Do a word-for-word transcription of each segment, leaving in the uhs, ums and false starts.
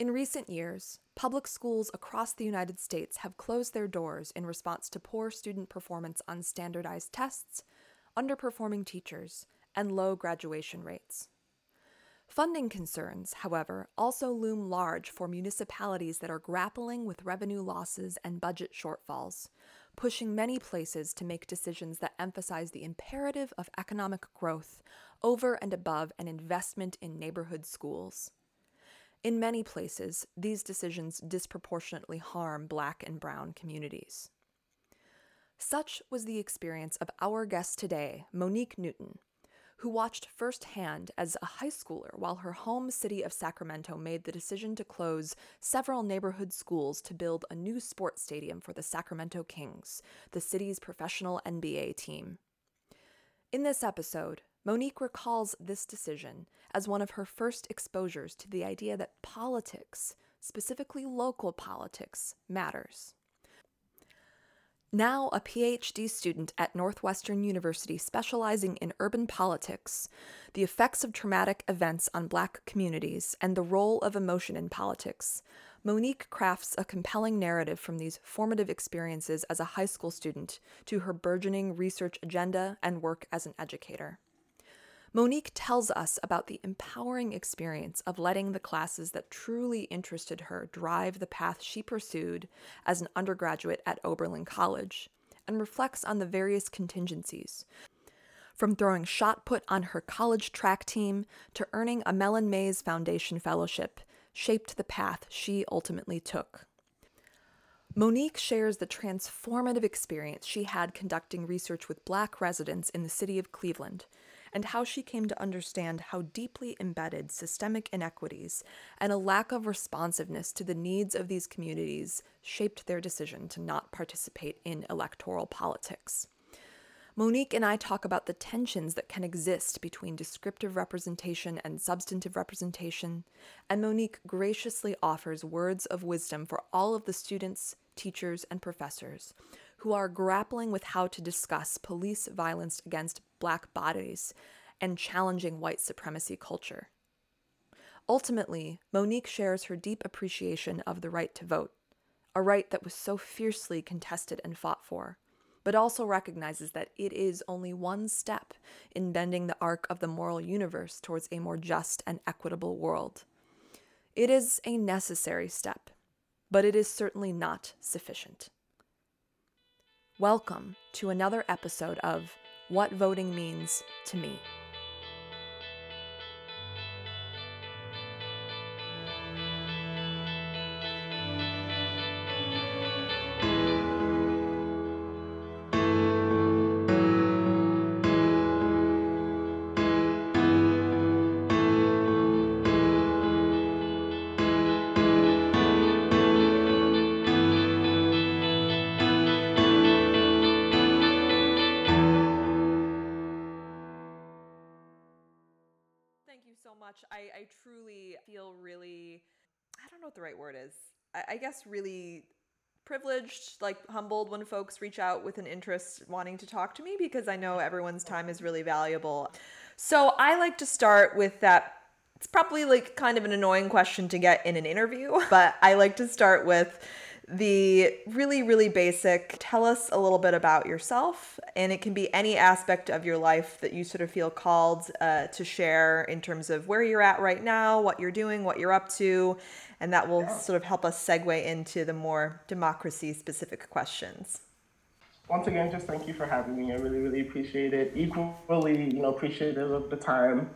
In recent years, public schools across the United States have closed their doors in response to poor student performance on standardized tests, underperforming teachers, and low graduation rates. Funding concerns, however, also loom large for municipalities that are grappling with revenue losses and budget shortfalls, pushing many places to make decisions that emphasize the imperative of economic growth over and above an investment in neighborhood schools. In many places, these decisions disproportionately harm Black and Brown communities. Such was the experience of our guest today, Monique Newton, who watched firsthand as a high schooler while her home city of Sacramento made the decision to close several neighborhood schools to build a new sports stadium for the Sacramento Kings, the city's professional N B A team. In this episode, Monique recalls this decision as one of her first exposures to the idea that politics, specifically local politics, matters. Now a PhD student at Northwestern University specializing in urban politics, the effects of traumatic events on Black communities, and the role of emotion in politics, Monique crafts a compelling narrative from these formative experiences as a high school student to her burgeoning research agenda and work as an educator. Monique tells us about the empowering experience of letting the classes that truly interested her drive the path she pursued as an undergraduate at Oberlin College, and reflects on the various contingencies, from throwing shot put on her college track team to earning a Mellon Mays Foundation fellowship, shaped the path she ultimately took. Monique shares the transformative experience she had conducting research with Black residents in the city of Cleveland, and how she came to understand how deeply embedded systemic inequities and a lack of responsiveness to the needs of these communities shaped their decision to not participate in electoral politics. Monique and I talk about the tensions that can exist between descriptive representation and substantive representation, and Monique graciously offers words of wisdom for all of the students, teachers, and professors who are grappling with how to discuss police violence against Black bodies and challenging white supremacy culture. Ultimately, Monique shares her deep appreciation of the right to vote, a right that was so fiercely contested and fought for, but also recognizes that it is only one step in bending the arc of the moral universe towards a more just and equitable world. It is a necessary step, but it is certainly not sufficient. Welcome to another episode of What Voting Means to Me. I, I truly feel really, I don't know what the right word is, I, I guess really privileged, like humbled when folks reach out with an interest wanting to talk to me, because I know everyone's time is really valuable. So I like to start with that. It's probably like kind of an annoying question to get in an interview, but I like to start with the really, really basic, tell us a little bit about yourself, and it can be any aspect of your life that you sort of feel called uh, to share in terms of where you're at right now, what you're doing, what you're up to, and that will sort of help us segue into the more democracy-specific questions. Once again, just thank you for having me. I really, really appreciate it. Equally, you know, appreciative of the time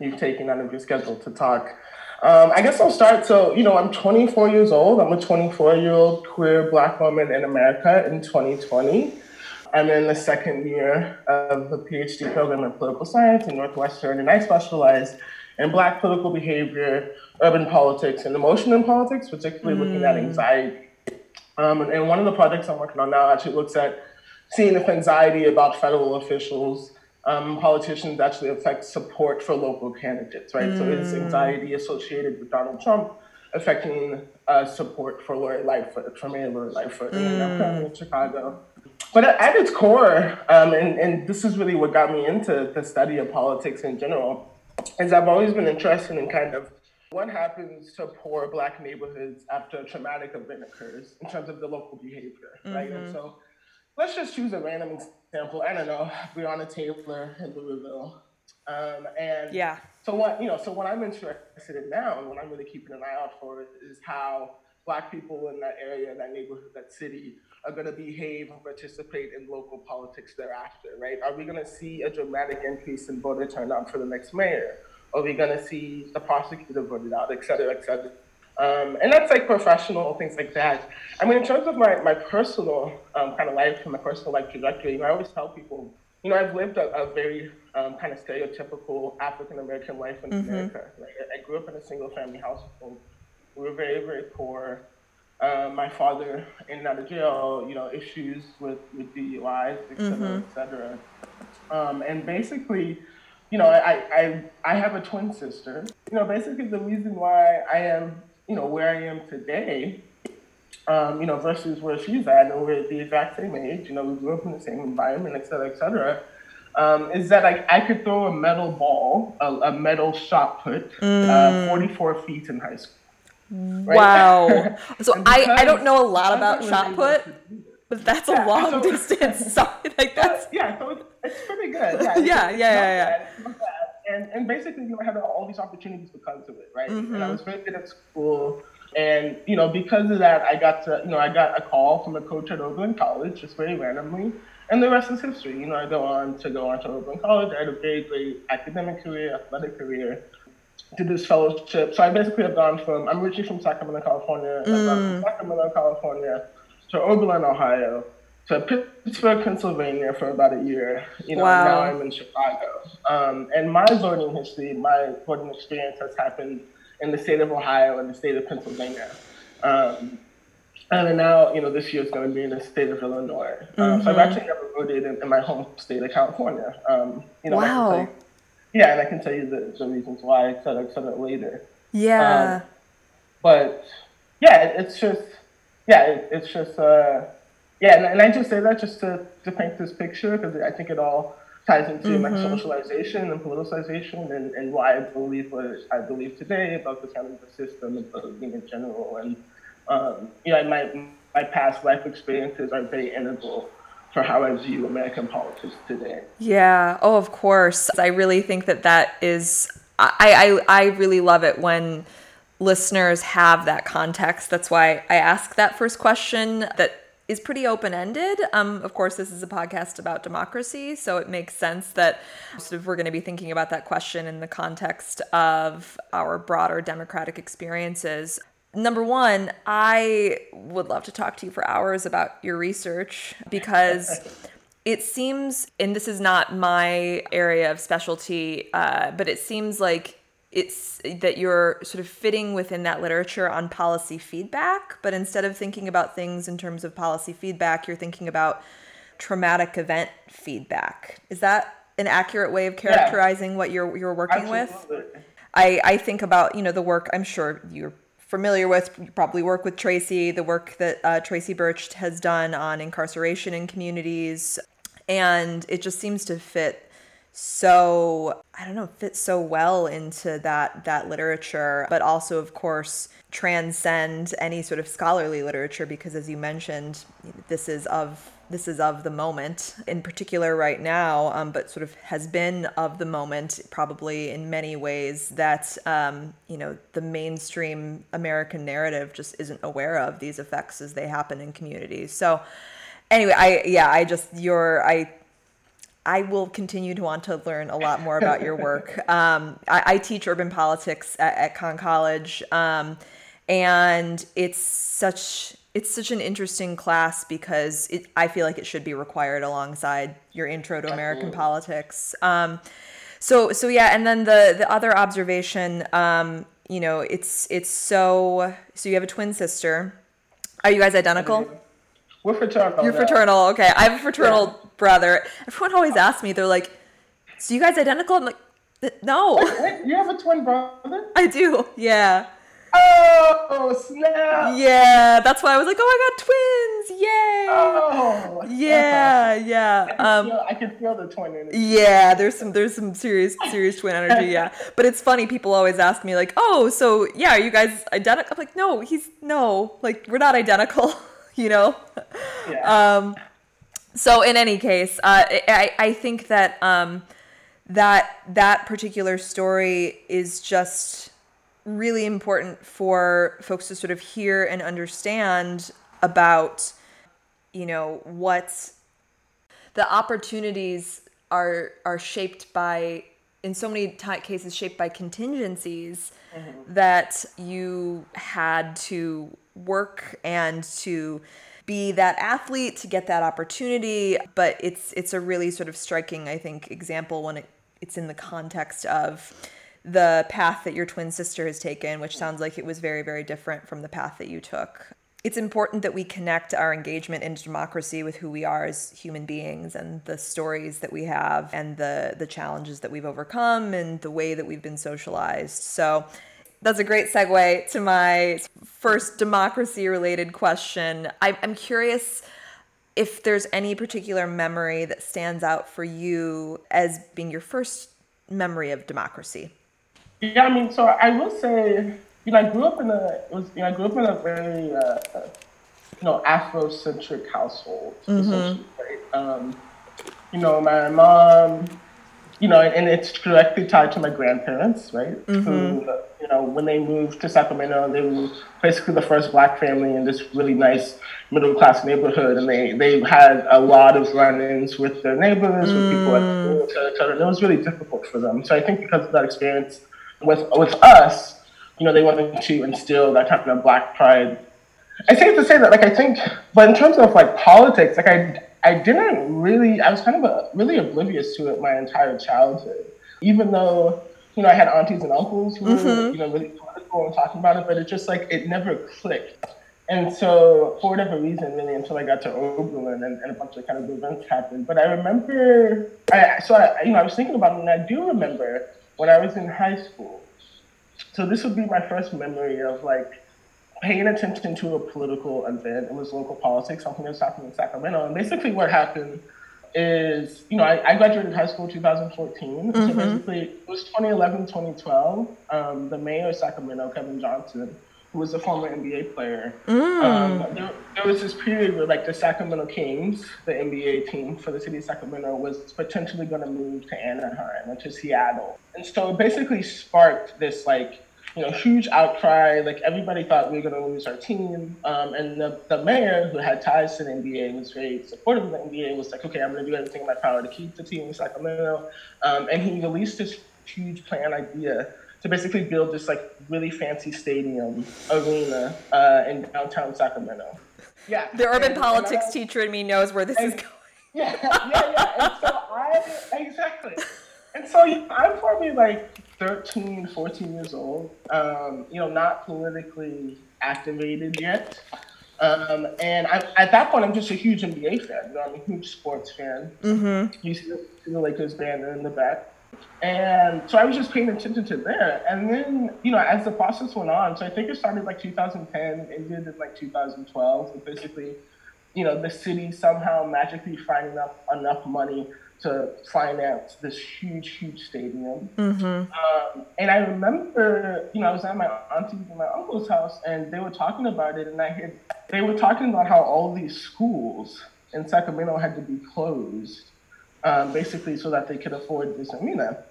you've taken out of your schedule to talk. Um, I guess I'll start. So, you know, I'm twenty-four years old. I'm a twenty-four-year-old queer Black woman in America in twenty twenty. I'm in the second year of a PhD program in political science in Northwestern, and I specialize in Black political behavior, urban politics, and emotion in politics, particularly mm. looking at anxiety. Um, and, and one of the projects I'm working on now actually looks at seeing if anxiety about federal officials, Um, politicians actually affect support for local candidates, right? Mm. So is anxiety associated with Donald Trump affecting uh, support for Lori Lightfoot, for Mayor Lori Lightfoot mm. in, uh, in Chicago? But at, at its core, um, and, and this is really what got me into the study of politics in general, is I've always been interested in kind of What happens to poor Black neighborhoods after a traumatic event occurs in terms of the local behavior, mm-hmm. right? And so let's just choose a random example. I don't know, Breonna Taylor in Louisville. Um, and yeah. so what, you know, so what I'm interested in now and what I'm really keeping an eye out for is how Black people in that area, that neighborhood, that city are going to behave and participate in local politics thereafter, right? Are we going to see a dramatic increase in voter turnout for the next mayor? Are we going to see the prosecutor voted out, et cetera, et cetera? Um, and that's like professional things like that. I mean, in terms of my, my personal um, kind of life and my personal life trajectory, you know, I always tell people, you know, I've lived a, a very um, kind of stereotypical African-American life in mm-hmm. America. Like, I grew up in a single-family household. We were very, very poor. Uh, my father in and out of jail, you know, issues with, with D U Is, et cetera, mm-hmm. et cetera. Um, and basically, you know, I, I I have a twin sister. You know, basically the reason why I am, you know, where I am today, um, you know, versus where she's at, and we're the exact same age, you know, we grew up in the same environment, et cetera, et cetera, um, is that I, I could throw a metal ball, a, a metal shot put, mm. uh, forty-four feet in high school. Right? Wow. So I, I don't know a lot about shot put, but that's yeah, a long so, distance. So, like that's... Uh, yeah, so it's, it's pretty good. Yeah, it's, yeah, yeah, it's yeah. yeah. Bad, and, and basically, you know, I had all these opportunities because of it, right? Mm-hmm. And I was very good at school. And, you know, because of that, I got to, you know, I got a call from a coach at Oberlin College, just very randomly. And the rest is history. You know, I go on to go on to Oberlin College. I had a very great academic career, athletic career. Did this fellowship. So I basically have gone from, I'm originally from Sacramento, California. Mm. I've gone from Sacramento, California to Oberlin, Ohio, to Pittsburgh, Pennsylvania for about a year. You know, wow. Now I'm in Chicago. Um, and my voting history, my voting experience has happened in the state of Ohio and the state of Pennsylvania. Um, and then now, you know, this year is going to be in the state of Illinois. Mm-hmm. Um, so I've actually never voted in, in my home state of California. Um, you know, wow. Yeah, and I can tell you the, the reasons why, et cetera, et cetera, later. Yeah. Um, but, yeah, it, it's just, yeah, it, it's just, uh, yeah, and, and I just say that just to, to paint this picture, because I think it all ties into mm-hmm. my socialization and politicization and, and why I believe what I believe today about the kind of the system and voting in general. And, um, you know, my, my past life experiences are very integral for how I view American politics today. Yeah. Oh, of course. I really think that that is, I, I, I really love it when listeners have that context. That's why I ask that first question that is pretty open-ended. Um, of course, this is a podcast about democracy, so it makes sense that sort of we're going to be thinking about that question in the context of our broader democratic experiences. Number one, I would love to talk to you for hours about your research because it seems, and this is not my area of specialty, uh, but it seems like it's that you're sort of fitting within that literature on policy feedback, but instead of thinking about things in terms of policy feedback, you're thinking about traumatic event feedback. Is that an accurate way of characterizing yeah. what you're you're working Absolutely. With? I, I think about, you know, the work I'm sure you're familiar with, you probably work with Tracy, the work that uh, Tracy Birch has done on incarceration in communities. And it just seems to fit so, I don't know, fit so well into that that literature, but also, of course, transcend any sort of scholarly literature because, as you mentioned, this is of this is of the moment in particular right now, um, but sort of has been of the moment probably in many ways that, um, you know, the mainstream American narrative just isn't aware of these effects as they happen in communities. So anyway, I, yeah, I just, your, I, I will continue to want to learn a lot more about your work. Um, I, I teach urban politics at, at Conn College, um, and it's such... It's such an interesting class because it, I feel like it should be required alongside your intro to American Absolutely. Politics. Um, so, so yeah. And then the, the other observation, um, you know, it's, it's so, so you have a twin sister. Are you guys identical? We're fraternal. You're fraternal. Now. Okay. I have a fraternal yeah. brother. Everyone always asks me, they're like, so you guys identical? I'm like, no. Wait, wait, you have a twin brother? I do. Yeah. Oh. Oh, snap. Yeah, that's why I was like, oh, I got twins. Yay. Oh, yeah, yeah. I can, um, feel, I can feel the twin energy. Yeah, there's some there's some serious, serious twin energy, yeah. But it's funny. People always ask me like, oh, so, yeah, are you guys identical? I'm like, no, he's, no, like, we're not identical, you know? Yeah. Um, so in any case, uh, I, I think that um, that that particular story is just really important for folks to sort of hear and understand about, you know, what the opportunities are are shaped by, in so many t- cases shaped by contingencies mm-hmm. that you had to work and to be that athlete to get that opportunity. But it's it's a really sort of striking, I think, example when it, it's in the context of the path that your twin sister has taken, which sounds like it was very, very different from the path that you took. It's important that we connect our engagement into democracy with who we are as human beings and the stories that we have and the the challenges that we've overcome and the way that we've been socialized. So that's a great segue to my first democracy-related question. I, I'm curious if there's any particular memory that stands out for you as being your first memory of democracy. Yeah, I mean, so I will say, you know, I grew up in a, it was, you know, I grew up in a very, uh, you know, Afrocentric household, mm-hmm. essentially, right? Um, you know, my mom, you know, and it's directly tied to my grandparents, right? Mm-hmm. Who, you know, when they moved to Sacramento, they were basically the first Black family in this really nice middle-class neighborhood, and they, they had a lot of run-ins with their neighbors, mm. with people at the each other, and it was really difficult for them. So I think because of that experience with with us, you know, they wanted to instill that kind of Black pride. I say to say that, like, I think, but in terms of, like, politics, like, I... I didn't really, I was kind of a, really oblivious to it my entire childhood, even though, you know, I had aunties and uncles who mm-hmm. were, you know, really political and talking about it, but it just, like, it never clicked. And so, for whatever reason, really, until I got to Oberlin and, and a bunch of kind of events happened. But I remember, I, so, I, you know, I was thinking about it, and I do remember when I was in high school. So this would be my first memory of, like, paying attention to a political event. It was local politics, something that was happening in Sacramento. And basically what happened is, you know, I, I graduated high school in two thousand fourteen. Mm-hmm. So basically it was twenty eleven, twenty twelve. Um, the mayor of Sacramento, Kevin Johnson, who was a former N B A player. Mm. Um, there, there was this period where, like, the Sacramento Kings, the N B A team for the city of Sacramento, was potentially going to move to Anaheim or to Seattle. And so it basically sparked this, like, you know, huge outcry. Like, everybody thought we were going to lose our team. Um, and the, the mayor, who had ties to the N B A, was very supportive of the N B A, was like, okay, I'm going to do everything in my power to keep the team in Sacramento. Um, and he released this huge plan idea to basically build this, like, really fancy stadium arena uh, in downtown Sacramento. Yeah. The urban and, politics and I, teacher in me knows where this and, is going. Yeah, yeah, yeah. And so I, exactly. And so I'm probably, like, thirteen, fourteen years old, um, you know, not politically activated yet. Um, and I, at that point, I'm just a huge N B A fan. You know, I'm a huge sports fan. Mm-hmm. You see the, the Lakers banner in the back. And so I was just paying attention to there. And then, you know, as the process went on, so I think it started, like, two thousand ten, ended in, like, two thousand twelve. And basically, you know, the city somehow magically finding up enough money to finance this huge, huge stadium. Mm-hmm. Um, and I remember, you know, I was at my auntie's and my uncle's house, and they were talking about it, and I heard, they were talking about how all these schools in Sacramento had to be closed, um, basically so that they could afford this arena.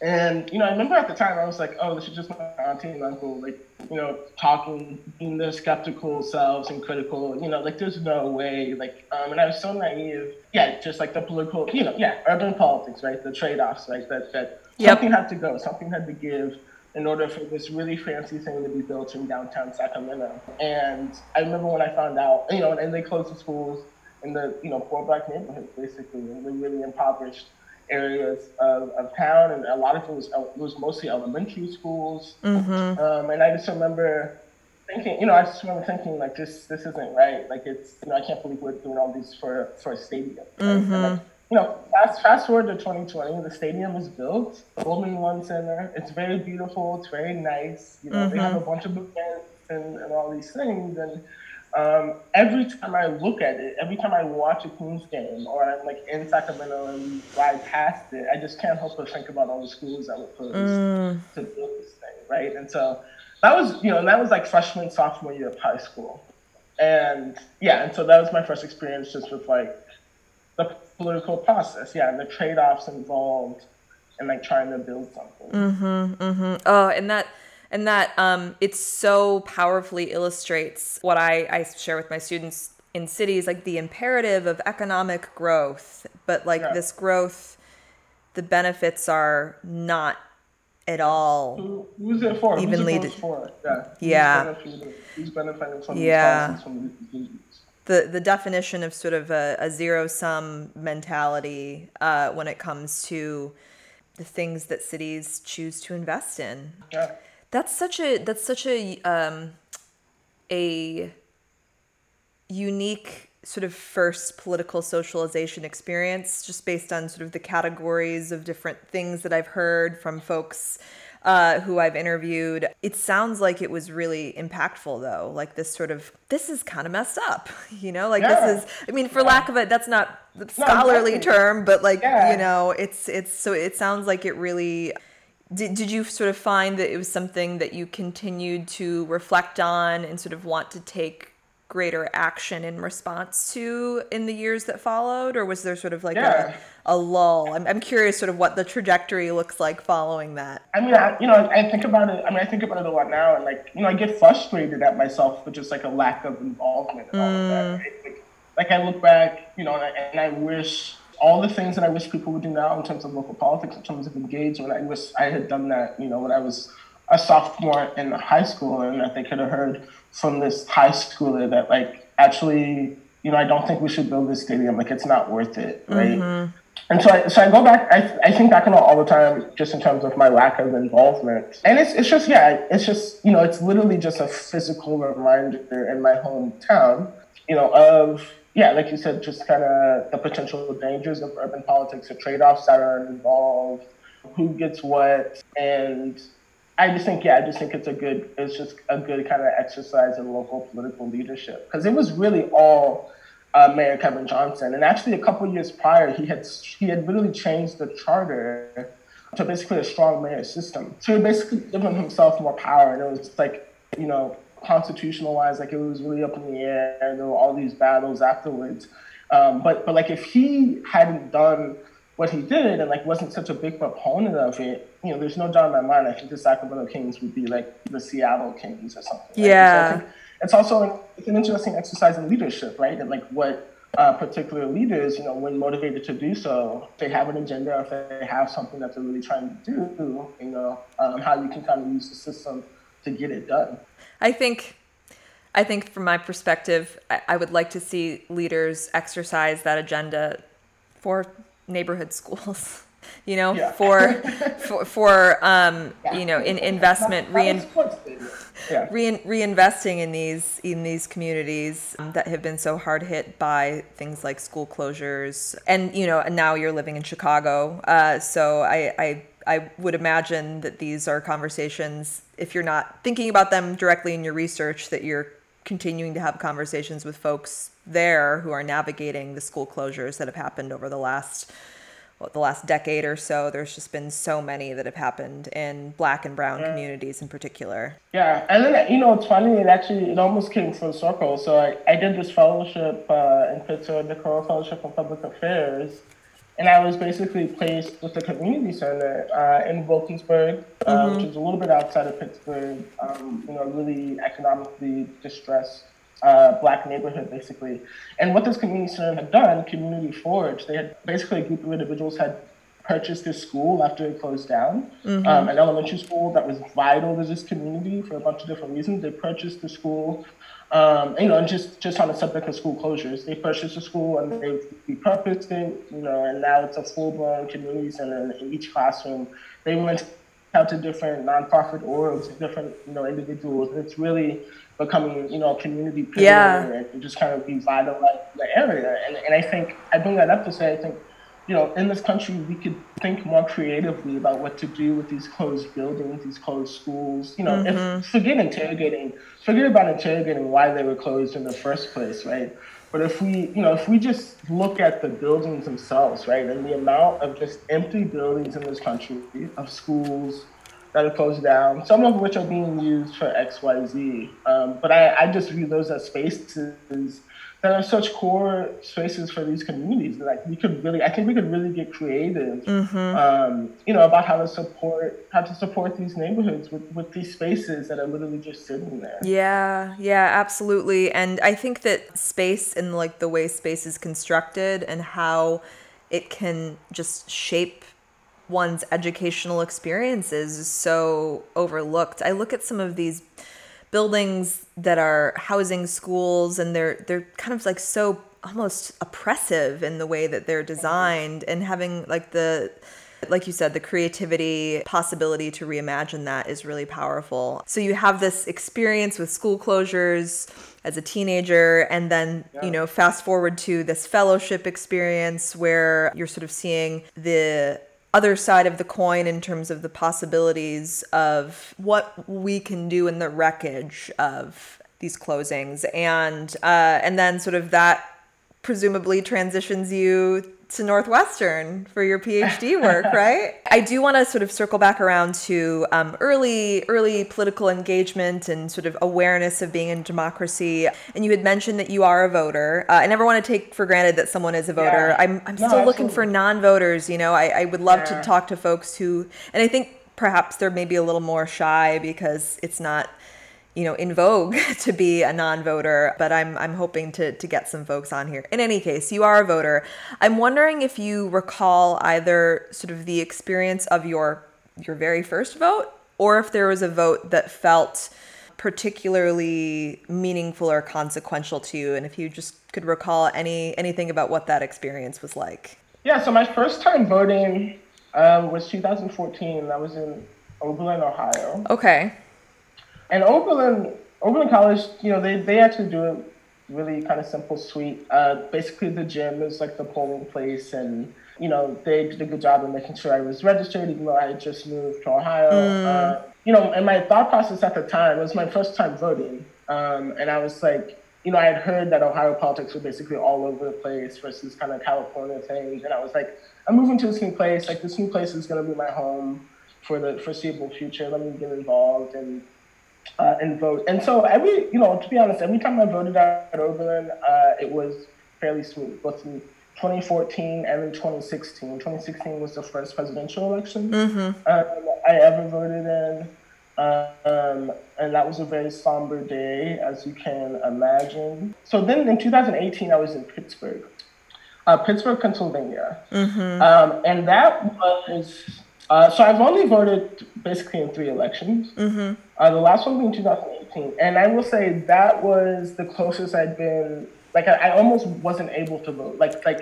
And, you know, I remember at the time, I was like, oh, this is just my auntie and uncle, like, you know, talking, being their skeptical selves and critical, you know, like, there's no way, like, um, and I was so naive. Yeah, just like the political, you know, yeah, urban politics, right, the trade-offs, right, that, that yep. something had to go, something had to give in order for this really fancy thing to be built in downtown Sacramento. And I remember when I found out, you know, and they closed the schools in the, you know, poor Black neighborhoods, basically, and the really impoverished areas of, of town, and a lot of it was it was mostly elementary schools. Mm-hmm. Um, and I just remember thinking, you know, I just remember thinking like this this isn't right. Like, it's, you know, I can't believe we're doing all these for for a stadium. Right? Mm-hmm. And, like, you know, fast, fast forward to twenty twenty, the stadium is built, Goldman One Center. It's very beautiful. It's very nice. You know, mm-hmm. they have a bunch of events and, and all these things. And um, every time I look at it, every time I watch a Kings game, or I'm like in Sacramento and ride past it, I just can't help but think about all the schools that were closed mm. to build this thing, right? And so that was, you know, that was like freshman, sophomore year of high school. And yeah, and so that was my first experience just with like the political process, yeah, and the trade-offs involved in like trying to build something. Mm-hmm, mm-hmm. Oh, and that, and that, um, it so powerfully illustrates what I, I share with my students in cities, like the imperative of economic growth, but like yeah. this growth, the benefits are not at all. Who, who's it for? Evenly who's it for? Yeah. yeah. Who's benefiting, who's benefiting from yeah. these policies, from these decisions? The, the definition of sort of a, a zero-sum mentality uh, when it comes to the things that cities choose to invest in. Yeah. That's such a that's such a um, a unique sort of first political socialization experience, just based on sort of the categories of different things that I've heard from folks Uh, who I've interviewed. It sounds like it was really impactful, though. Like this sort of, this is kind of messed up, you know? Like yeah. this is, I mean, for yeah. lack of a, that's not the scholarly no, exactly. term, but like, yeah. you know, it's, it's, so it sounds like it really, did, did you sort of find that it was something that you continued to reflect on and sort of want to take greater action in response to in the years that followed? Or was there sort of like yeah. a, a lull? I'm I'm curious sort of what the trajectory looks like following that. I mean, I, you know, I think about it, I mean, I think about it a lot now, and like, you know, I get frustrated at myself for just like a lack of involvement and all mm. of that, right? Like, like I look back, you know, and I, and I wish all the things that I wish people would do now in terms of local politics, in terms of engagement, I wish I had done that, you know, when I was a sophomore in high school, and that they could have heard from this high schooler that like, actually, you know, I don't think we should build this stadium. Like, it's not worth it, right? Mm-hmm. And so I, so I go back, I, I think back on all the time, just in terms of my lack of involvement. And it's it's just, yeah, it's just, you know, it's literally just a physical reminder in my hometown, you know, of, yeah, like you said, just kind of the potential dangers of urban politics, the trade-offs that are involved, who gets what, and I just think, yeah, I just think it's a good, it's just a good kind of exercise in local political leadership. Because it was really all uh, Mayor Kevin Johnson. And actually a couple of years prior, he had he had literally changed the charter to basically a strong mayor system. So he basically given himself more power. And it was like, you know, constitutional-wise, like it was really up in the air. And there were all these battles afterwards. Um, but, but like if he hadn't done what he did and like wasn't such a big proponent of it, you know, there's no doubt in my mind, I think the Sacramento Kings would be like the Seattle Kings or something. Yeah. Right? So I think it's also an, it's an interesting exercise in leadership, right? And like what uh, particular leaders, you know, when motivated to do so, if they have an agenda, or if they have something that they're really trying to do, you know, um, how you can kind of use the system to get it done. I think, I think from my perspective, I, I would like to see leaders exercise that agenda for neighborhood schools, you know, yeah. for, for, for, um, yeah. you know, in investment, rein, yeah. rein, reinvesting in these, in these communities that have been so hard hit by things like school closures. And, you know, and now you're living in Chicago. Uh, so I, I, I would imagine that these are conversations, if you're not thinking about them directly in your research, that you're continuing to have conversations with folks there who are navigating the school closures that have happened over the last, well, the last decade or so. There's just been so many that have happened in Black and Brown yeah. communities in particular. Yeah, and then, you know, it's funny, it actually, it almost came full circle. So I, I did this fellowship uh, in Pittsburgh, the Coral Fellowship of Public Affairs, and I was basically placed with the community center uh, in Wilkinsburg, mm-hmm. uh, which is a little bit outside of Pittsburgh, um, you know, really economically distressed uh, Black neighborhood, basically. And what this community center had done, Community Forge, they had basically a group of individuals had purchased this school after it closed down, mm-hmm. um, an elementary school that was vital to this community for a bunch of different reasons. They purchased the school. Um, you know, and just, just on the subject of school closures, they purchased the school and they repurposed it, you know, and now it's a full-blown community center. In each classroom, they went out to different nonprofit orgs, different, you know, individuals. And it's really becoming, you know, a community pillar yeah. and just kind of revitalizing the area. And, and I think, I bring that up to say, I think you know, in this country, we could think more creatively about what to do with these closed buildings, these closed schools. You know, mm-hmm. if, forget interrogating, forget about interrogating why they were closed in the first place, right? But if we, you know, if we just look at the buildings themselves, right, and the amount of just empty buildings in this country, of schools that are closed down, some of which are being used for X, Y, Z. Um, but I, I just view those as spaces that are such core spaces for these communities. Like we could really, I think we could really get creative, mm-hmm. um, you know, about how to support, how to support these neighborhoods with, with these spaces that are literally just sitting there. Yeah, yeah, absolutely. And I think that space and like the way space is constructed and how it can just shape one's educational experiences is so overlooked. I look at some of these buildings that are housing schools, and they're they're kind of like so almost oppressive in the way that they're designed, and having like the, like you said, the creativity, possibility to reimagine that is really powerful. So you have this experience with school closures as a teenager, and then, yeah. you know, fast forward to this fellowship experience where you're sort of seeing the other side of the coin in terms of the possibilities of what we can do in the wreckage of these closings. And uh, and then sort of that presumably transitions you to Northwestern for your PhD work, right? I do want to sort of circle back around to um, early, early political engagement and sort of awareness of being in democracy. And you had mentioned that you are a voter. Uh, I never want to take for granted that someone is a voter. Yeah. I'm, I'm no, still absolutely. looking for non-voters. You know, I, I would love yeah. to talk to folks who, and I think perhaps they're maybe a little more shy because it's not, you know, in vogue to be a non-voter, but I'm I'm hoping to to get some folks on here. In any case, you are a voter. I'm wondering if you recall either sort of the experience of your your very first vote, or if there was a vote that felt particularly meaningful or consequential to you, and if you just could recall any anything about what that experience was like. Yeah, so my first time voting um, was two thousand fourteen. I was in Oberlin, Ohio. Okay. And Oberlin, Oberlin College, you know, they, they actually do it really kind of simple, sweet. Uh, basically, the gym is like the polling place, and, you know, they did a good job of making sure I was registered, even though I had just moved to Ohio. Mm. Uh, you know, and my thought process at the time, it was my first time voting. Um, and I was like, you know, I had heard that Ohio politics were basically all over the place versus kind of California things. And I was like, I'm moving to this new place. Like, this new place is going to be my home for the foreseeable future. Let me get involved and Uh, and vote. And so every, you know, to be honest, every time I voted out at Oberlin, uh, it was fairly smooth, both in twenty fourteen and in twenty sixteen. twenty sixteen was the first presidential election mm-hmm. um, I ever voted in. Um, and that was a very somber day, as you can imagine. So then in two thousand eighteen, I was in Pittsburgh, uh, Pittsburgh, Pennsylvania. Mm-hmm. Um, and that was... Uh, so I've only voted basically in three elections. Mm-hmm. Uh, the last one being two thousand eighteen. And I will say that was the closest I'd been, like, I, I almost wasn't able to vote. Like, like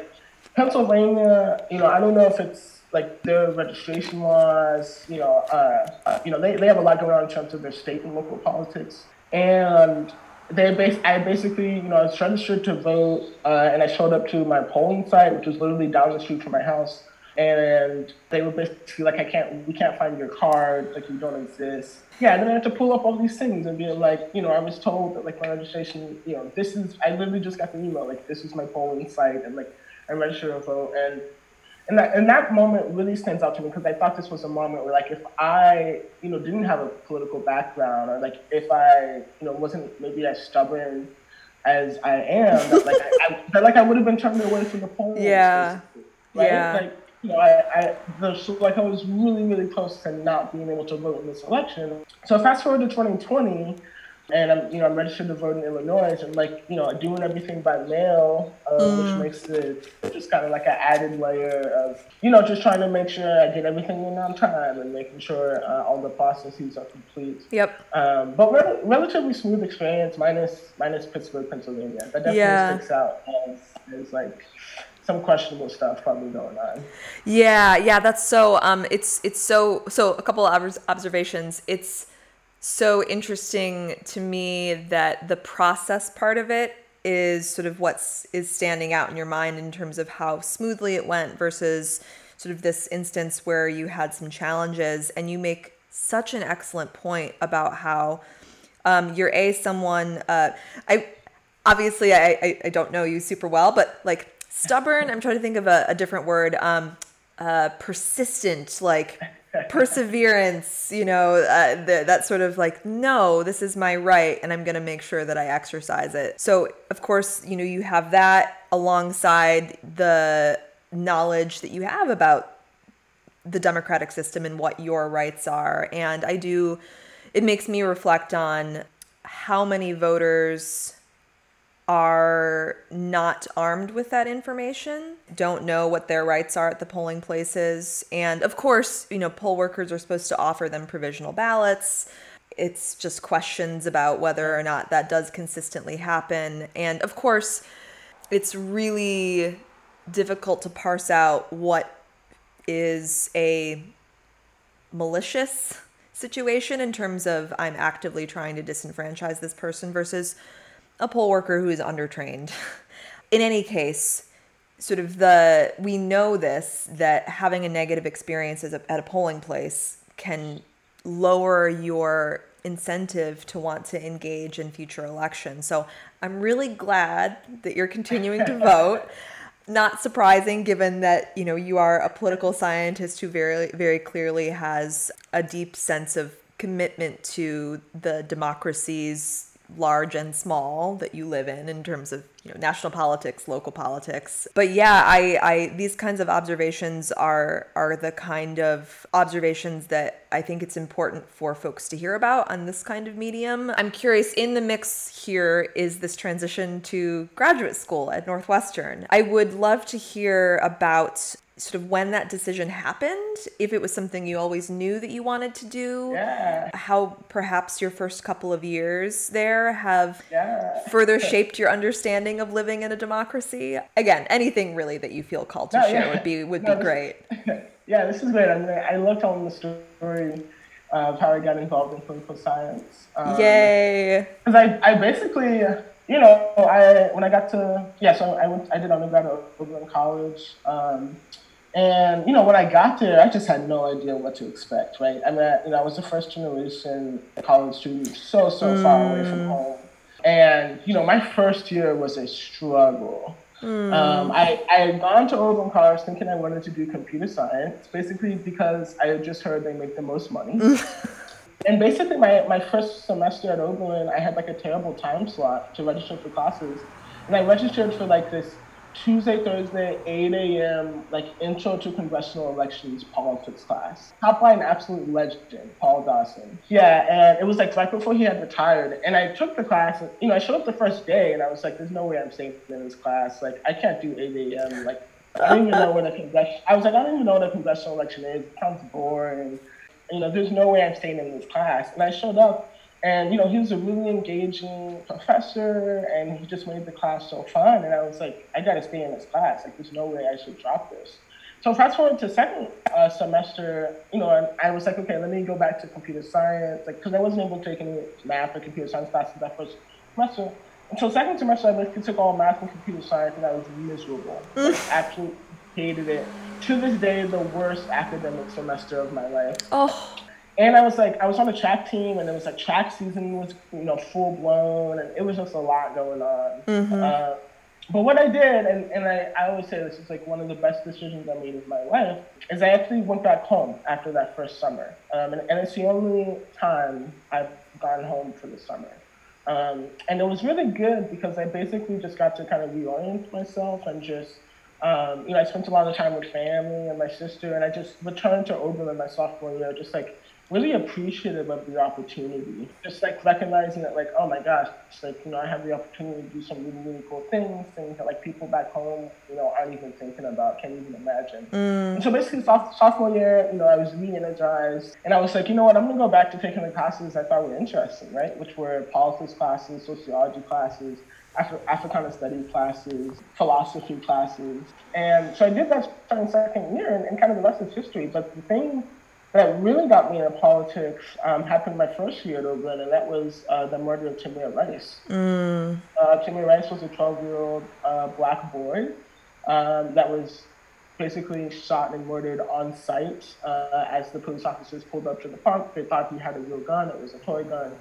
Pennsylvania, you know, I don't know if it's, like, their registration laws, you know, uh, uh, you know, they, they have a lot going on in terms of their state and local politics. And they bas- I basically, you know, I was registered to vote, uh, and I showed up to my polling site, which was literally down the street from my house. And they were basically like, I can't, we can't find your card, like you don't exist. Yeah, and then I had to pull up all these things and be like, you know, I was told that like my registration, you know, this is, I literally just got the email, like this is my polling site and like I registered to vote. And, and, that, and that moment really stands out to me because I thought this was a moment where like if I, you know, didn't have a political background or like if I, you know, wasn't maybe as stubborn as I am, that like I, I, that, like I would have been turned away from the polling. Yeah, right? Yeah. Like, you know, I, I, there's, like, I was really, really close to not being able to vote in this election. So fast forward to twenty twenty, and I'm, you know, I'm registered to vote in Illinois, and like, you know, doing everything by mail, uh, mm. which makes it just kind of like an added layer of, you know, just trying to make sure I get everything in on time and making sure uh, all the processes are complete. Yep. Um, but re- relatively smooth experience, minus minus Pittsburgh, Pennsylvania. That definitely yeah. sticks out as, as like some questionable stuff probably going on. Yeah, yeah, that's so, um, it's, it's so, so a couple of observations. It's so interesting to me that the process part of it is sort of what's is standing out in your mind in terms of how smoothly it went versus sort of this instance where you had some challenges. And you make such an excellent point about how um, you're a someone, uh, I obviously I, I, I don't know you super well, but like stubborn, I'm trying to think of a, a different word, um, uh, persistent, like perseverance, you know, uh, the, that sort of like, no, this is my right, and I'm going to make sure that I exercise it. So, of course, you know, you have that alongside the knowledge that you have about the democratic system and what your rights are. And I do, it makes me reflect on how many voters are not armed with that information, don't know what their rights are at the polling places. And of course, you know, poll workers are supposed to offer them provisional ballots. It's just questions about whether or not that does consistently happen. And of course, it's really difficult to parse out what is a malicious situation in terms of I'm actively trying to disenfranchise this person versus a poll worker who is undertrained. In any case, sort of the, we know this, that having a negative experience at a polling place can lower your incentive to want to engage in future elections. So I'm really glad that you're continuing to vote. Not surprising, given that, you know, you are a political scientist who very, very clearly has a deep sense of commitment to the democracies, large and small, that you live in, in terms of, you know, national politics, local politics. But yeah, I, I, these kinds of observations are, are the kind of observations that I think it's important for folks to hear about on this kind of medium. I'm curious, in the mix here is this transition to graduate school at Northwestern. I would love to hear about sort of when that decision happened, if it was something you always knew that you wanted to do, yeah. how perhaps your first couple of years there have yeah. further shaped your understanding of living in a democracy. Again, anything really that you feel called to no, share yeah. would be would no, be great. This, yeah, this is great. I, mean, I love telling the story of how I got involved in political science. Um, Yay! Because I, I basically, you know, I when I got to, yeah, so I, went, I did undergrad at Oberlin College. Um, And, you know, when I got there, I just had no idea what to expect, right? I mean, I, you know, I was a first generation college student, so, so mm. far away from home. And, you know, my first year was a struggle. Mm. Um, I, I had gone to Urban College thinking I wanted to do computer science, basically because I had just heard they make the most money. And basically my, my first semester at Oberlin, I had like a terrible time slot to register for classes. And I registered for like this Tuesday, Thursday, eight a.m., like, Intro to Congressional Elections Politics class. Top line, absolute legend, Paul Dawson. Yeah, and it was, like, right before he had retired. And I took the class, and, you know, I showed up the first day, and I was like, there's no way I'm safe in this class. Like, I can't do eight a.m. Like, I don't even know what a congressional... I was like, I don't even know what a congressional election is. It sounds boring. You know, there's no way I'm staying in this class. And I showed up. And, you know, he was a really engaging professor, and he just made the class so fun. And I was like, I got to stay in this class. Like, there's no way I should drop this. So fast forward to second uh, semester, you know, and I was like, okay, let me go back to computer science. Like, because I wasn't able to take any math or computer science classes that first semester. Until second semester, I basically took all math and computer science, and I was miserable. Like, absolutely hated it. To this day, the worst academic semester of my life. Oh. And I was like, I was on the track team, and it was like track season was, you know, full blown, and it was just a lot going on. Mm-hmm. Uh, but what I did, and, and I, I always say this is like one of the best decisions I made in my life, is I actually went back home after that first summer. Um, and, and it's the only time I've gone home for the summer. Um, and it was really good because I basically just got to kind of reorient myself and just, um, you know, I spent a lot of time with family and my sister, and I just returned to Oberlin my sophomore year, just like, really appreciative of the opportunity, just like recognizing that, like, oh my gosh, it's like, you know, I have the opportunity to do some really, really cool things, things that like people back home, you know, aren't even thinking about, can't even imagine. Mm. And so basically soft, sophomore year, you know, I was re-energized, and I was like, you know what, I'm gonna go back to taking the classes I thought were interesting, right? Which were politics classes, sociology classes, Af- Africana study classes, philosophy classes. And so I did that starting second year, and, and kind of the rest is history. But the thing that really got me into politics um, happened my first year at Oberlin, and that was uh, the murder of Tamir Rice. Mm. Uh, Tamir Rice was a twelve-year-old uh, black boy um, that was basically shot and murdered on site uh, as the police officers pulled up to the park. They thought he had a real gun. It was a toy gun.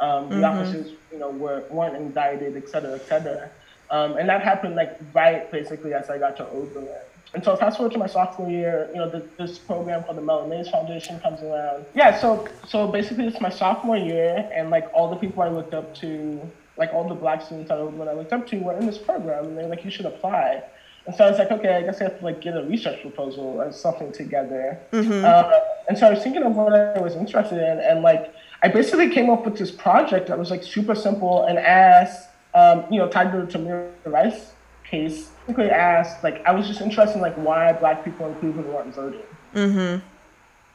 Um, the mm-hmm. officers, you know, were, weren't indicted, et cetera, et cetera. Um, and that happened, like, right, basically, as I got to Oberlin. And so fast forward to my sophomore year, you know, the, this program called the Mellon Mays Foundation comes around. Yeah, so so basically it's my sophomore year, and like all the people I looked up to, like all the black students I looked up to were in this program, and they're like, you should apply. And so I was like, okay, I guess I have to like get a research proposal or something together. Mm-hmm. Uh, and so I was thinking of what I was interested in, and like I basically came up with this project that was like super simple and asked, um, you know, tied to Tamir Rice case. Basically asked, like, I was just interested in, like, why black people in Cleveland weren't voting. Mm-hmm.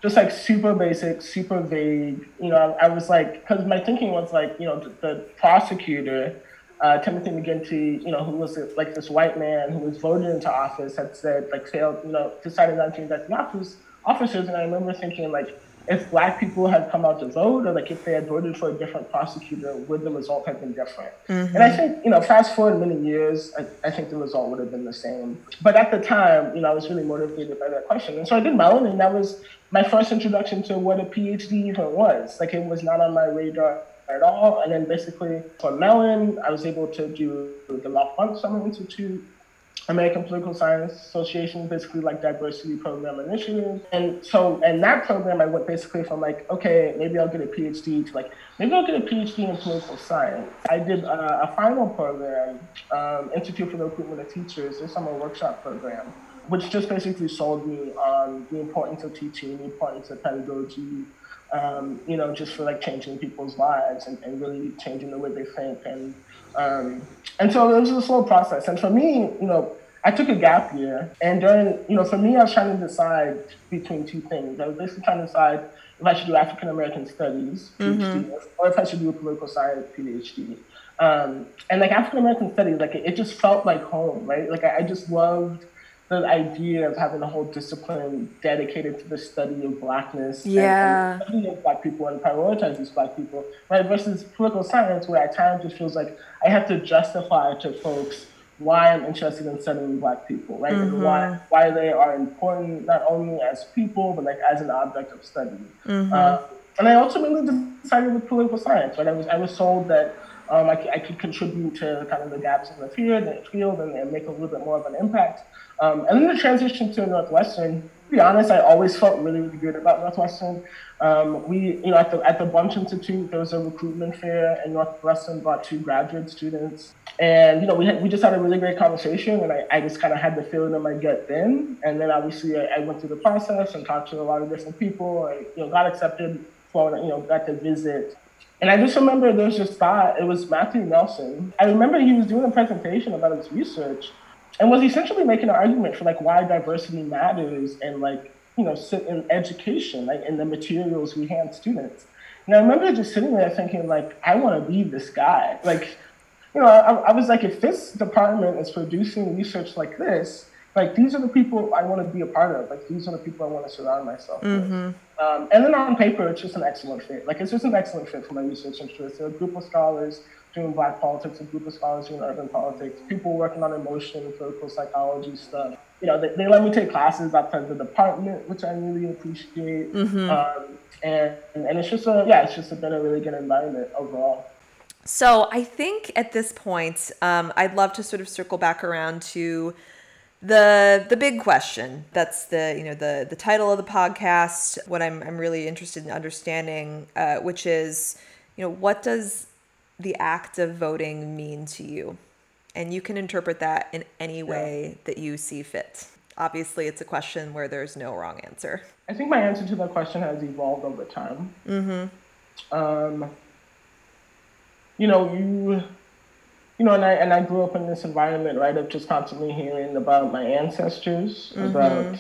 Just, like, super basic, super vague. You know, I, I was, like, because my thinking was, like, you know, the, the prosecutor, uh, Timothy McGinty, you know, who was, like, this white man who was voted into office, had said, like, failed, you know, decided not to indict the office, officers. And I remember thinking, like, if black people had come out to vote, or like if they had voted for a different prosecutor, would the result have been different? Mm-hmm. And I think, you know, fast forward many years, I, I think the result would have been the same. But at the time, you know, I was really motivated by that question. And so I did my own, and that was my first introduction to what a PhD even was. Like, it was not on my radar at all. And then basically for Mellon, I was able to do the Lafont Summer Institute, American Political Science Association, basically like diversity program initiative. And so in that program, I went basically from like, okay, maybe I'll get a PhD to like, maybe I'll get a PhD in political science. I did uh, a final program, um, Institute for the Recruitment of Teachers, a summer workshop program, which just basically sold me on the importance of teaching, the importance of pedagogy, um, you know, just for like changing people's lives and, and really changing the way they think. And um, and so it was a slow process. And for me, you know, I took a gap year, and during, you know, for me, I was trying to decide between two things. I was basically trying to decide if I should do African American studies, PhD, mm-hmm. or if I should do a political science PhD. Um, and like African American studies, like it, it just felt like home, right? Like I, I just loved the idea of having a whole discipline dedicated to the study of blackness, yeah. and, and the study of black people and prioritizes black people, right? Versus political science, where at times it feels like I have to justify to folks why I'm interested in studying black people, right? Mm-hmm. And why why they are important, not only as people, but like as an object of study. Mm-hmm. Uh, and I ultimately decided with political science, right? I was I was sold that um, I, I could contribute to kind of the gaps in the field, and, field and, and make a little bit more of an impact. Um, and then the transition to Northwestern, to be honest, I always felt really, really good about Northwestern. Um, we, you know, at the at the Bunch Institute, there was a recruitment fair, and Northwestern brought two graduate students. And, you know, we had, we just had a really great conversation, and I, I just kind of had the feeling in my gut then. And then obviously I, I went through the process and talked to a lot of different people, and, you know, got accepted, for, you know, got to visit. And I just remember there was this thought, it was Matthew Nelson. I remember he was doing a presentation about his research, and was essentially making an argument for like why diversity matters, and like, you know, in education, like in the materials we hand students. And I remember just sitting there thinking like, I want to be this guy. Like, you know, I, I was like, if this department is producing research like this, like these are the people I want to be a part of. Like these are the people I want to surround myself mm-hmm. with. Um, and then on paper, it's just an excellent fit. Like it's just an excellent fit for my research interests. A group of scholars doing black politics, a group of scholars doing urban politics, people working on emotion, political psychology stuff. You know, they, they let me take classes outside the department, which I really appreciate. Mm-hmm. Um, and, and it's just a, yeah, it's just been a really good environment overall. So I think at this point, um, I'd love to sort of circle back around to the the big question. That's the you know the the title of the podcast. What I'm I'm really interested in understanding, uh, which is you know what does the act of voting mean to you, and you can interpret that in any way that you see fit. Obviously, it's a question where there's no wrong answer. I think my answer to that question has evolved over time. Mm-hmm. Um. You know, you, you know, and I and I grew up in this environment, right, of just constantly hearing about my ancestors, mm-hmm. about,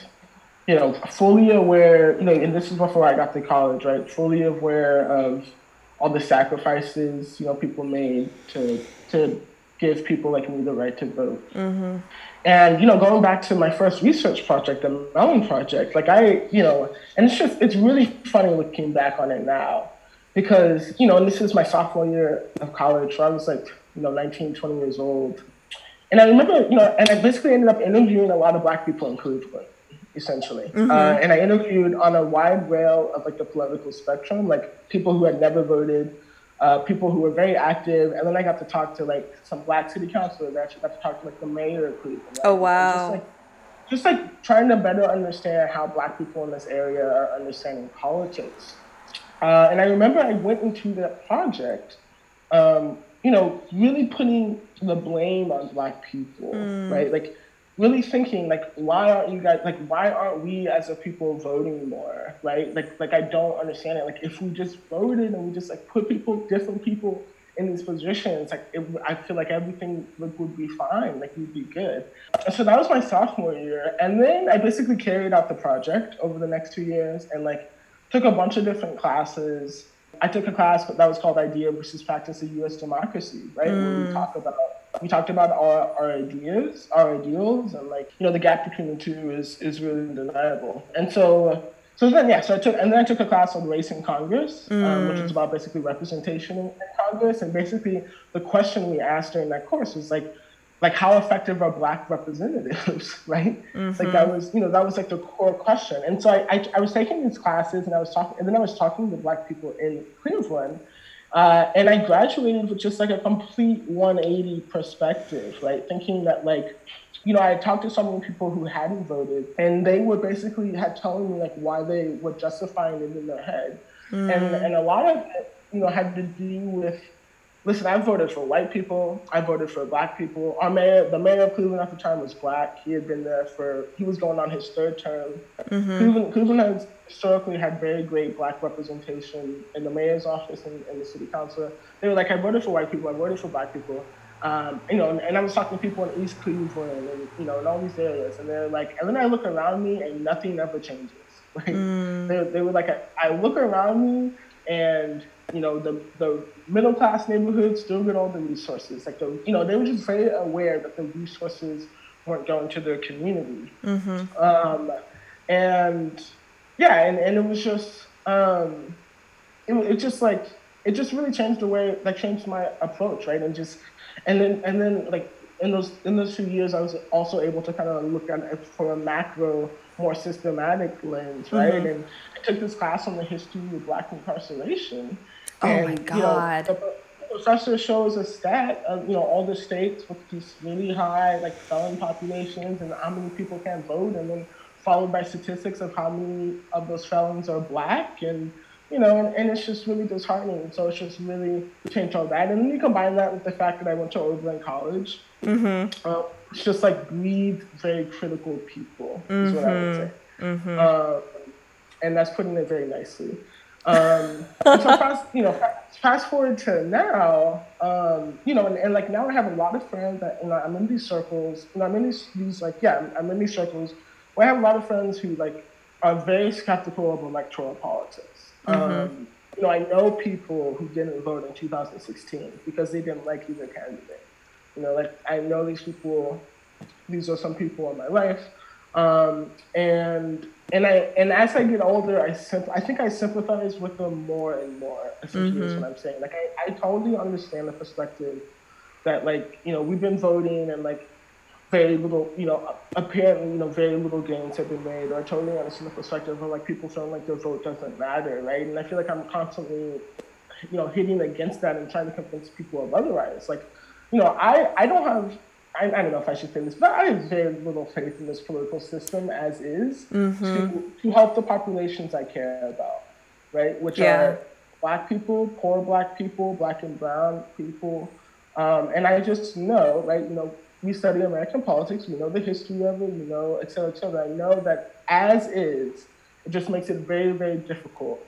you know, fully aware, you know, and this is before I got to college, right, fully aware of all the sacrifices, you know, people made to to give people like me the right to vote. Mm-hmm. And, you know, going back to my first research project, the Mellon Project, like I, you know, and it's just, it's really funny looking back on it now because, you know, and this is my sophomore year of college, so I was like, you know, nineteen, twenty years old. And I remember, you know, and I basically ended up interviewing a lot of Black people in Cleveland, essentially. Mm-hmm. Uh, and I interviewed on a wide rail of like the political spectrum, like people who had never voted, uh, people who were very active. And then I got to talk to like some Black city councilors. I actually got to talk to like the mayor of Cleveland. Oh, wow. Just like, just like trying to better understand how Black people in this area are understanding politics. Uh, and I remember I went into that project, um, you know, really putting the blame on Black people, mm. right? Like, really thinking, like, why aren't you guys, like, why aren't we as a people voting more, right? Like, like I don't understand it. Like, if we just voted and we just, like, put people, different people in these positions, like, it, I feel like everything would, would be fine. Like, we'd be good. And so that was my sophomore year. And then I basically carried out the project over the next two years and, like, took a bunch of different classes. I took a class that was called Idea versus Practice of U S Democracy, right? Mm. Where we talk about we talked about our, our ideas, our ideals, and like, you know, the gap between the two is is really undeniable. And so so then yeah, so I took and then I took a class on race in Congress, mm. um, which is about basically representation in Congress. And basically the question we asked during that course was like like how effective are Black representatives, right? Mm-hmm. Like that was, you know, that was like the core question. And so I, I, I was taking these classes and I was talking, and then I was talking to Black people in Cleveland, uh, and I graduated with just like a complete one eighty perspective, right? Thinking that like, you know, I had talked to so many people who hadn't voted and they were basically had telling me like why they were justifying it in their head. Mm-hmm. And, and a lot of it, you know, had to do with, listen, I voted for white people. I voted for Black people. Our mayor, the mayor of Cleveland at the time was Black. He had been there for, he was going on his third term. Mm-hmm. Cleveland, Cleveland has historically had very great Black representation in the mayor's office and, and the city council. They were like, I voted for white people. I voted for Black people. Um, you know, and, and I was talking to people in East Cleveland and, you know, in all these areas. And they're like, and then I look around me and nothing ever changes. Like, mm. they, they were like, I, I look around me and, you know, the, the middle class neighborhoods still get all the resources. Like, the, you know, they were just very aware that the resources weren't going to their community. Mm-hmm. Um, and yeah, and, and it was just, um, it, it just like, it just really changed the way, like changed my approach, right? And just, and then, and then like in those, in those few years, I was also able to kind of look at it from a macro, more systematic lens, right? Mm-hmm. And I took this class on the history of Black incarceration. Oh, and, my God. You know, the professor shows a stat of, you know, all the states with these really high, like, felon populations and how many people can't vote, and then followed by statistics of how many of those felons are Black. And, you know, and, and it's just really disheartening. So it's just really changed all that. And then you combine that with the fact that I went to Oberlin College. Mm-hmm. Uh, it's just, like, breed very critical people, mm-hmm. is what I would say. Mm-hmm. Uh, and that's putting it very nicely. um so fast you know fast forward to now, um you know and, and like now I have a lot of friends that, you know, I'm in these circles, you know, I'm in these, these like yeah I'm, I'm in these circles where I have a lot of friends who like are very skeptical of electoral politics. Mm-hmm. um you know I know people who didn't vote in two thousand sixteen because they didn't like either candidate. You know, like I know these people, these are some people in my life. Um, and and I and as I get older, I simp- I think I sympathize with them more and more. Essentially, mm-hmm. is what I'm saying. Like I, I totally understand the perspective that, like, you know, we've been voting and like very little, you know, apparently, you know, very little gains have been made. Or I totally understand the perspective of like people feeling like their vote doesn't matter, right? And I feel like I'm constantly, you know, hitting against that and trying to convince people of otherwise. Like, you know, I, I don't have. I, I don't know if I should say this, but I have very little faith in this political system as is, mm-hmm. to, to help the populations I care about, right? Which yeah. are Black people, poor Black people, Black and brown people. Um, and I just know, right, you know, we study American politics, we know the history of it, we know, et cetera, et cetera. I know that as is, it just makes it very, very difficult,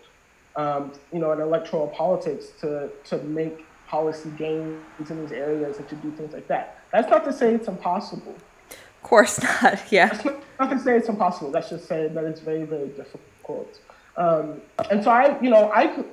um, you know, in electoral politics to, to make policy gains in these areas and to do things like that. That's not to say it's impossible. Of course not, yeah. That's not, not to say it's impossible. That's just saying that it's very, very difficult. Um, and so I, you know, I,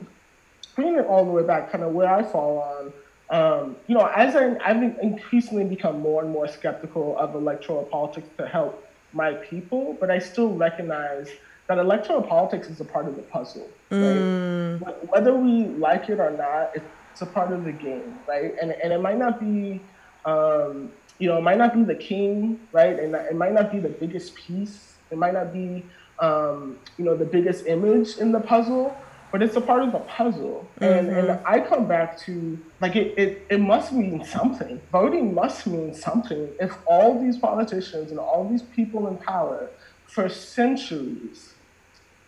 bringing it all the way back, kind of where I fall on, um, you know, as I, I've increasingly become more and more skeptical of electoral politics to help my people, but I still recognize that electoral politics is a part of the puzzle, right? Mm. Whether we like it or not, it's a part of the game, right? And and it might not be, um, you know, it might not be the king, right? And it might not be the biggest piece. It might not be, um, you know, the biggest image in the puzzle, but it's a part of the puzzle. Mm-hmm. And and I come back to, like, it, it, it must mean something. Voting must mean something if all these politicians and all these people in power for centuries,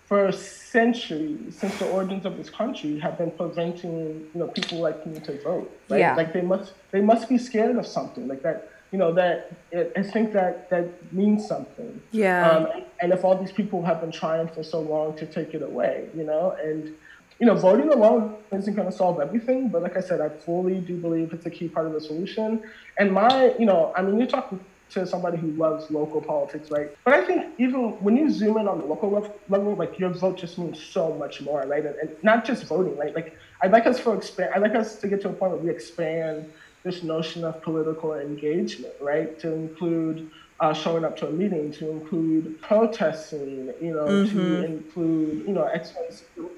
for centuries, since the origins of this country, have been preventing, you know, people like me to vote, right? Yeah. Like, they must they must be scared of something, like that, you know, that, it, I think that that means something. Yeah. Um, and if all these people have been trying for so long to take it away, you know, and, you know, voting alone isn't going to solve everything, but like I said, I fully do believe it's a key part of the solution. And my, you know, I mean, you're talking to somebody who loves local politics, right? But I think even when you zoom in on the local level, like, your vote just means so much more, right? And, and not just voting, right? Like, I'd like us for expand. I'd like us to get to a point where we expand this notion of political engagement, right? To include uh, showing up to a meeting, to include protesting, you know, mm-hmm. to include, you know, ex-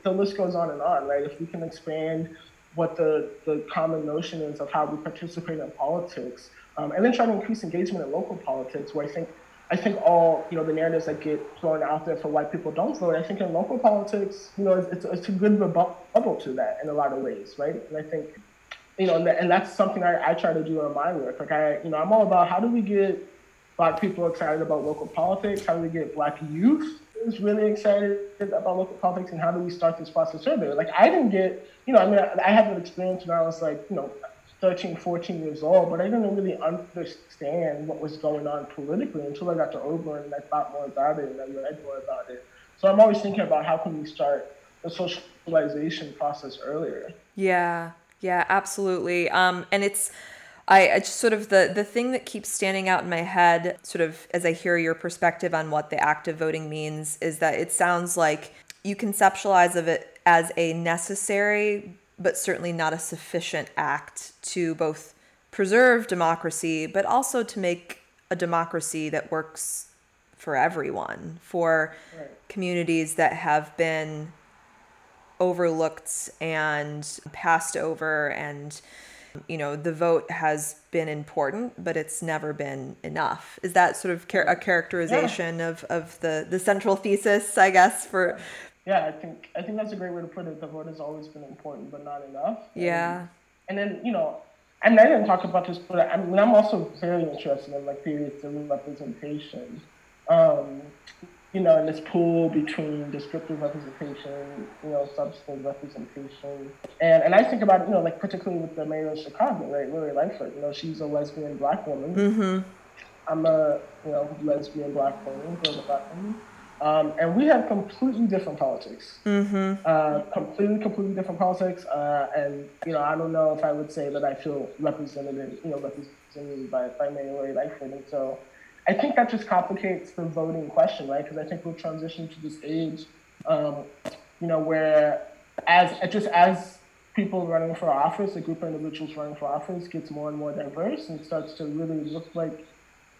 the list goes on and on, right? If we can expand what the, the common notion is of how we participate in politics, Um, and then try to increase engagement in local politics, where I think, I think all, you know, the narratives that get thrown out there for why people don't vote, I think in local politics, you know, it's, it's a good rebuttal to that in a lot of ways, right? And I think, you know, and, that, and that's something I, I try to do in my work. Like, I, you know, I'm all about how do we get Black people excited about local politics? How do we get Black youth is really excited about local politics, and how do we start this process earlier? Like, I didn't get, you know, I mean, I, I had an experience when I was like, you know, thirteen, fourteen years old, but I didn't really understand what was going on politically until I got to Oberlin and I thought more about it and I read more about it. So I'm always thinking about how can we start the socialization process earlier. Yeah, yeah, absolutely. Um, and it's, I, I just sort of, the, the thing that keeps standing out in my head, sort of as I hear your perspective on what the act of voting means, is that it sounds like you conceptualize of it as a necessary but certainly not a sufficient act to both preserve democracy, but also to make a democracy that works for everyone, for right. communities that have been overlooked and passed over. And, you know, the vote has been important, but it's never been enough. Is that sort of a characterization yeah. of, of the, the central thesis, I guess, for... Yeah, I think I think that's a great way to put it. The vote has always been important, but not enough. Yeah. And, and then, you know, and I didn't talk about this, but I mean, I'm also very interested in, like, periods of representation. Um, you know, in this pool between descriptive representation, you know, substantive representation. And and I think about, you know, like, particularly with the mayor of Chicago, right, Lori Lightfoot. You know, she's a lesbian Black woman. Mm-hmm. I'm a, you know, lesbian Black woman, girl of Black woman. Um, and we have completely different politics, mm-hmm. uh, completely, completely different politics. Uh, and, you know, I don't know if I would say that I feel represented, you know, represented by, by Mayor Lori Lightfoot. And so I think that just complicates the voting question, right? Because I think we'll transition to this age, um, you know, where as just as people running for office, a group of individuals running for office gets more and more diverse and starts to really look like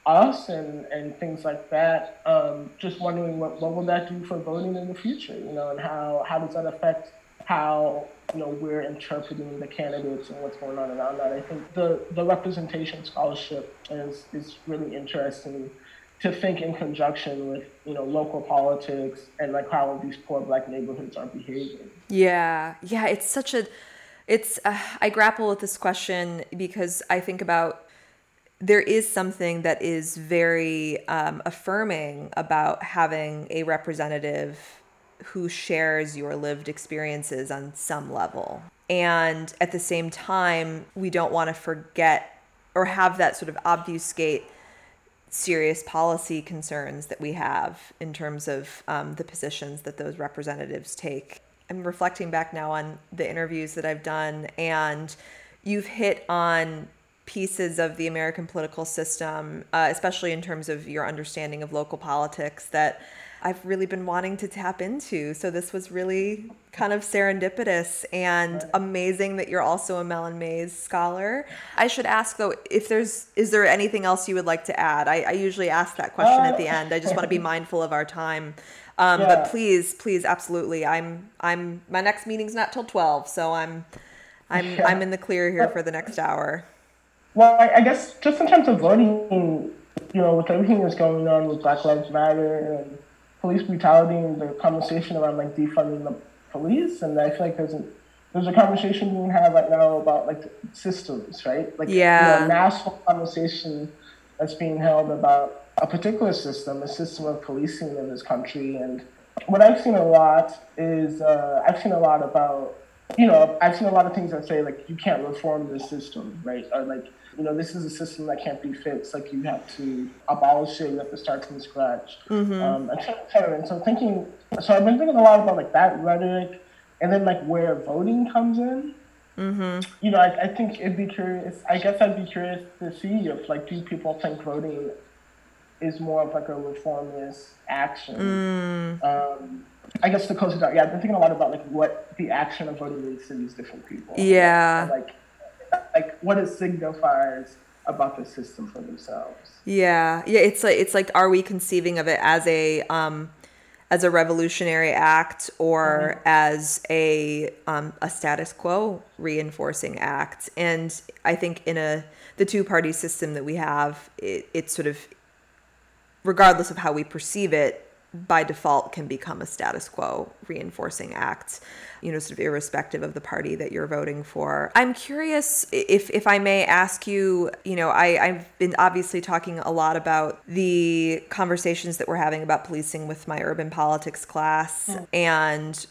us and, and things like that, um, just wondering what, what will that do for voting in the future, you know, and how, how does that affect how, you know, we're interpreting the candidates and what's going on around that. I think the, the representation scholarship is, is really interesting to think in conjunction with, you know, local politics and, like, how these poor Black neighborhoods are behaving. Yeah, yeah, it's such a, it's, uh, I grapple with this question because I think about there is something that is very um, affirming about having a representative who shares your lived experiences on some level. And at the same time, we don't want to forget or have that sort of obfuscate serious policy concerns that we have in terms of um, the positions that those representatives take. I'm reflecting back now on the interviews that I've done, and you've hit on pieces of the American political system, uh, especially in terms of your understanding of local politics, that I've really been wanting to tap into. So this was really kind of serendipitous and amazing that you're also a Mellon Mays scholar. I should ask though, if there's, is there anything else you would like to add? I, I usually ask that question uh, at the end. I just want to be mindful of our time. Um, yeah. But please, please, absolutely. I'm, I'm, my next meeting's not till twelve. So I'm, I'm, yeah. I'm in the clear here for the next hour. Well, I, I guess just in terms of voting, you know, with everything that's going on with Black Lives Matter and police brutality and the conversation around like defunding the police, and I feel like there's a, there's a conversation you can have right now about like systems, right? Like yeah. you know, a national conversation that's being held about a particular system, a system of policing in this country. And what I've seen a lot is uh, I've seen a lot about, you know, I've seen a lot of things that say like you can't reform this system, right? Or like, you know, this is a system that can't be fixed. Like, you have to abolish it. You have to start from scratch. Mm-hmm. Um, and, so, and so thinking, so I've been thinking a lot about, like, that rhetoric and then, like, where voting comes in. Mm-hmm. You know, I, I think it'd be curious. I guess I'd be curious to see if, like, do people think voting is more of, like, a reformist action? Mm. Um, I guess the closer to, yeah, I've been thinking a lot about, like, what the action of voting is to these different people. Yeah. Like, like what it signifies about the system for themselves. Yeah, yeah. It's like it's like, are we conceiving of it as a um, as a revolutionary act or mm-hmm. as a um, a status quo reinforcing act? And I think in a the two party system that we have, it, it sort of, regardless of how we perceive it, by default can become a status quo reinforcing act, you know, sort of irrespective of the party that you're voting for. I'm curious if if I may ask you, you know, I, I've been obviously talking a lot about the conversations that we're having about policing with my urban politics class mm. and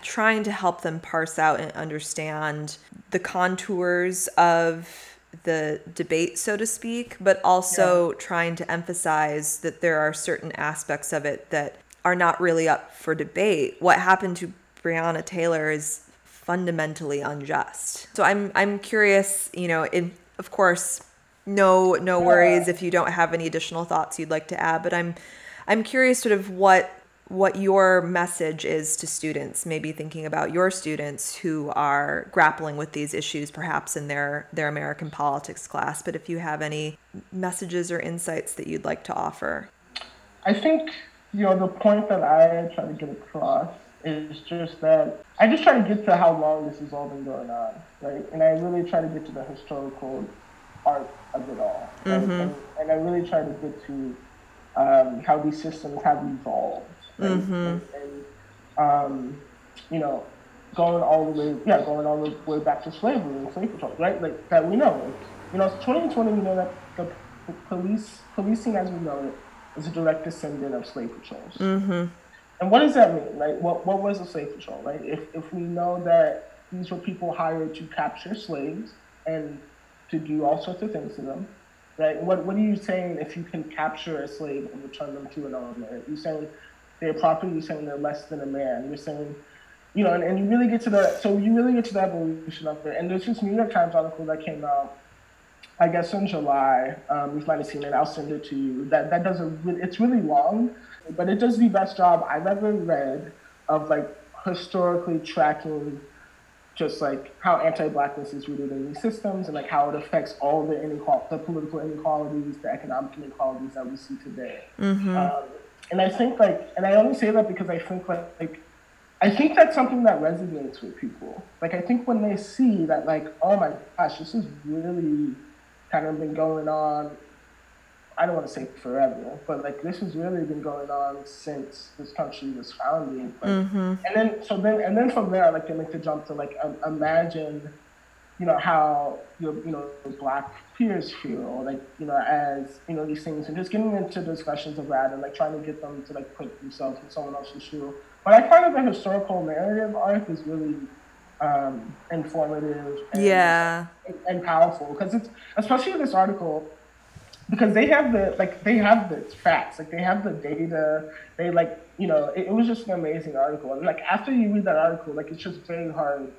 trying to help them parse out and understand the contours of the debate, so to speak, but also yeah. trying to emphasize that there are certain aspects of it that are not really up for debate. What happened to Breonna Taylor is fundamentally unjust. So I'm I'm curious, you know, in, of course, no no worries if you don't have any additional thoughts you'd like to add, but I'm I'm curious sort of what what your message is to students, maybe thinking about your students who are grappling with these issues, perhaps in their, their American politics class. But if you have any messages or insights that you'd like to offer. I think, you know, the point that I try to get across is just that I just try to get to how long this has all been going on, right? And I really try to get to the historical art of it all. Right? Mm-hmm. And, and I really try to get to um, how these systems have evolved. And, mm-hmm. and, and um, you know, going all the way, yeah, going all the way back to slavery and slave control, right? Like that we know, like, you know, twenty twenty, we know that the police, policing as we know it, is a direct descendant of slave patrols. Mm-hmm. And what does that mean? Like, what what was a slave patrol, right? If if we know that these were people hired to capture slaves and to do all sorts of things to them, right? What what are you saying if you can capture a slave and return them to an owner? You're saying their property, you're saying they're less than a man. You're saying, you know, and, and you really get to the, so you really get to the evolution of it. And there's this New York Times article that came out, I guess in July, um, you might have seen it, I'll send it to you. That that does a, it's really long, but it does the best job I've ever read of like historically tracking just like how anti-Blackness is rooted in these systems and like how it affects all the inequal, the political inequalities, the economic inequalities that we see today. Mm-hmm. Um, And I think like, and I only say that because I think like, like, I think that's something that resonates with people. Like, I think when they see that like, oh my gosh, this has really kind of been going on, I don't want to say forever, but like this has really been going on since this country was founded. Like, mm-hmm. And then, so then, and then from there, like they make the jump to like, um, imagine, you know, how your, you know, Black peers feel, like, you know, as, you know, these things, and just getting into discussions of that and, like, trying to get them to, like, put themselves in someone else's shoe. But I find that the historical narrative arc is really um, informative and, yeah. and, and powerful, because it's, especially in this article, because they have the, like, they have the facts, like, they have the data, they, like, you know, it, it was just an amazing article. And, like, after you read that article, like, it's just very hard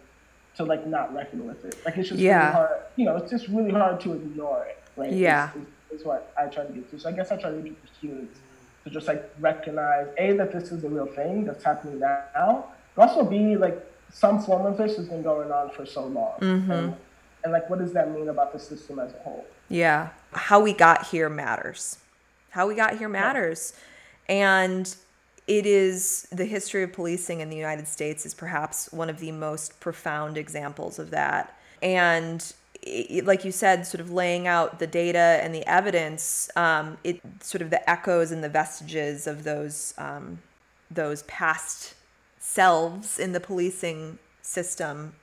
to like not reckon with it. Like it's just yeah. really hard, you know, it's just really hard to ignore it, right? Yeah. It's, it's, it's what I try to get to. So I guess I try to get to students to just like recognize, A, that this is a real thing that's happening now, but also B, like some form of this has been going on for so long. Mm-hmm. And, and like, what does that mean about the system as a whole? Yeah. How we got here matters. How we got here matters. Yeah. And it is, the history of policing in the United States is perhaps one of the most profound examples of that. And it, like you said, sort of laying out the data and the evidence, um, it sort of the echoes and the vestiges of those um, those past selves in the policing system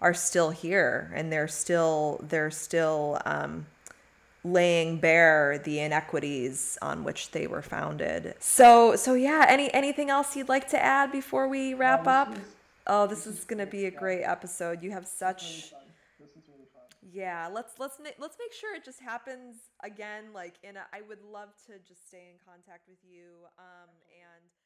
are still here, and they're still they're still um, laying bare the inequities on which they were founded. So so yeah, any anything else you'd like to add before we wrap um, up? This is, oh, this, this is, is going to be a great episode. You have such. Yeah, let's let's let's make sure it just happens again. Like, in a, I would love to just stay in contact with you. Um, and.